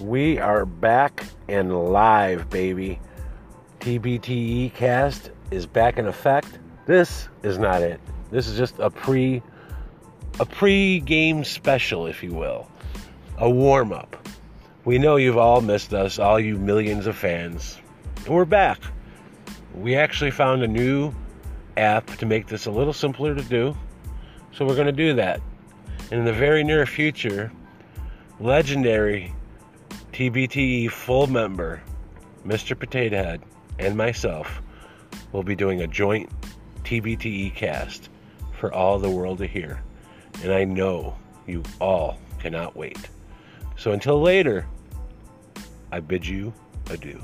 We are back and live, baby. TBTE cast is back in effect. This is not it. This is just a pre-game special, if you will. A warm-up. We know you've all missed us, all you millions of fans. And we're back. We actually found a new app to make this a little simpler to do. So we're going to do that. And in the very near future, legendary TBTE full member, Mr. Potato Head, and myself will be doing a joint TBTE cast for all the world to hear. And I know you all cannot wait. So until later, I bid you adieu.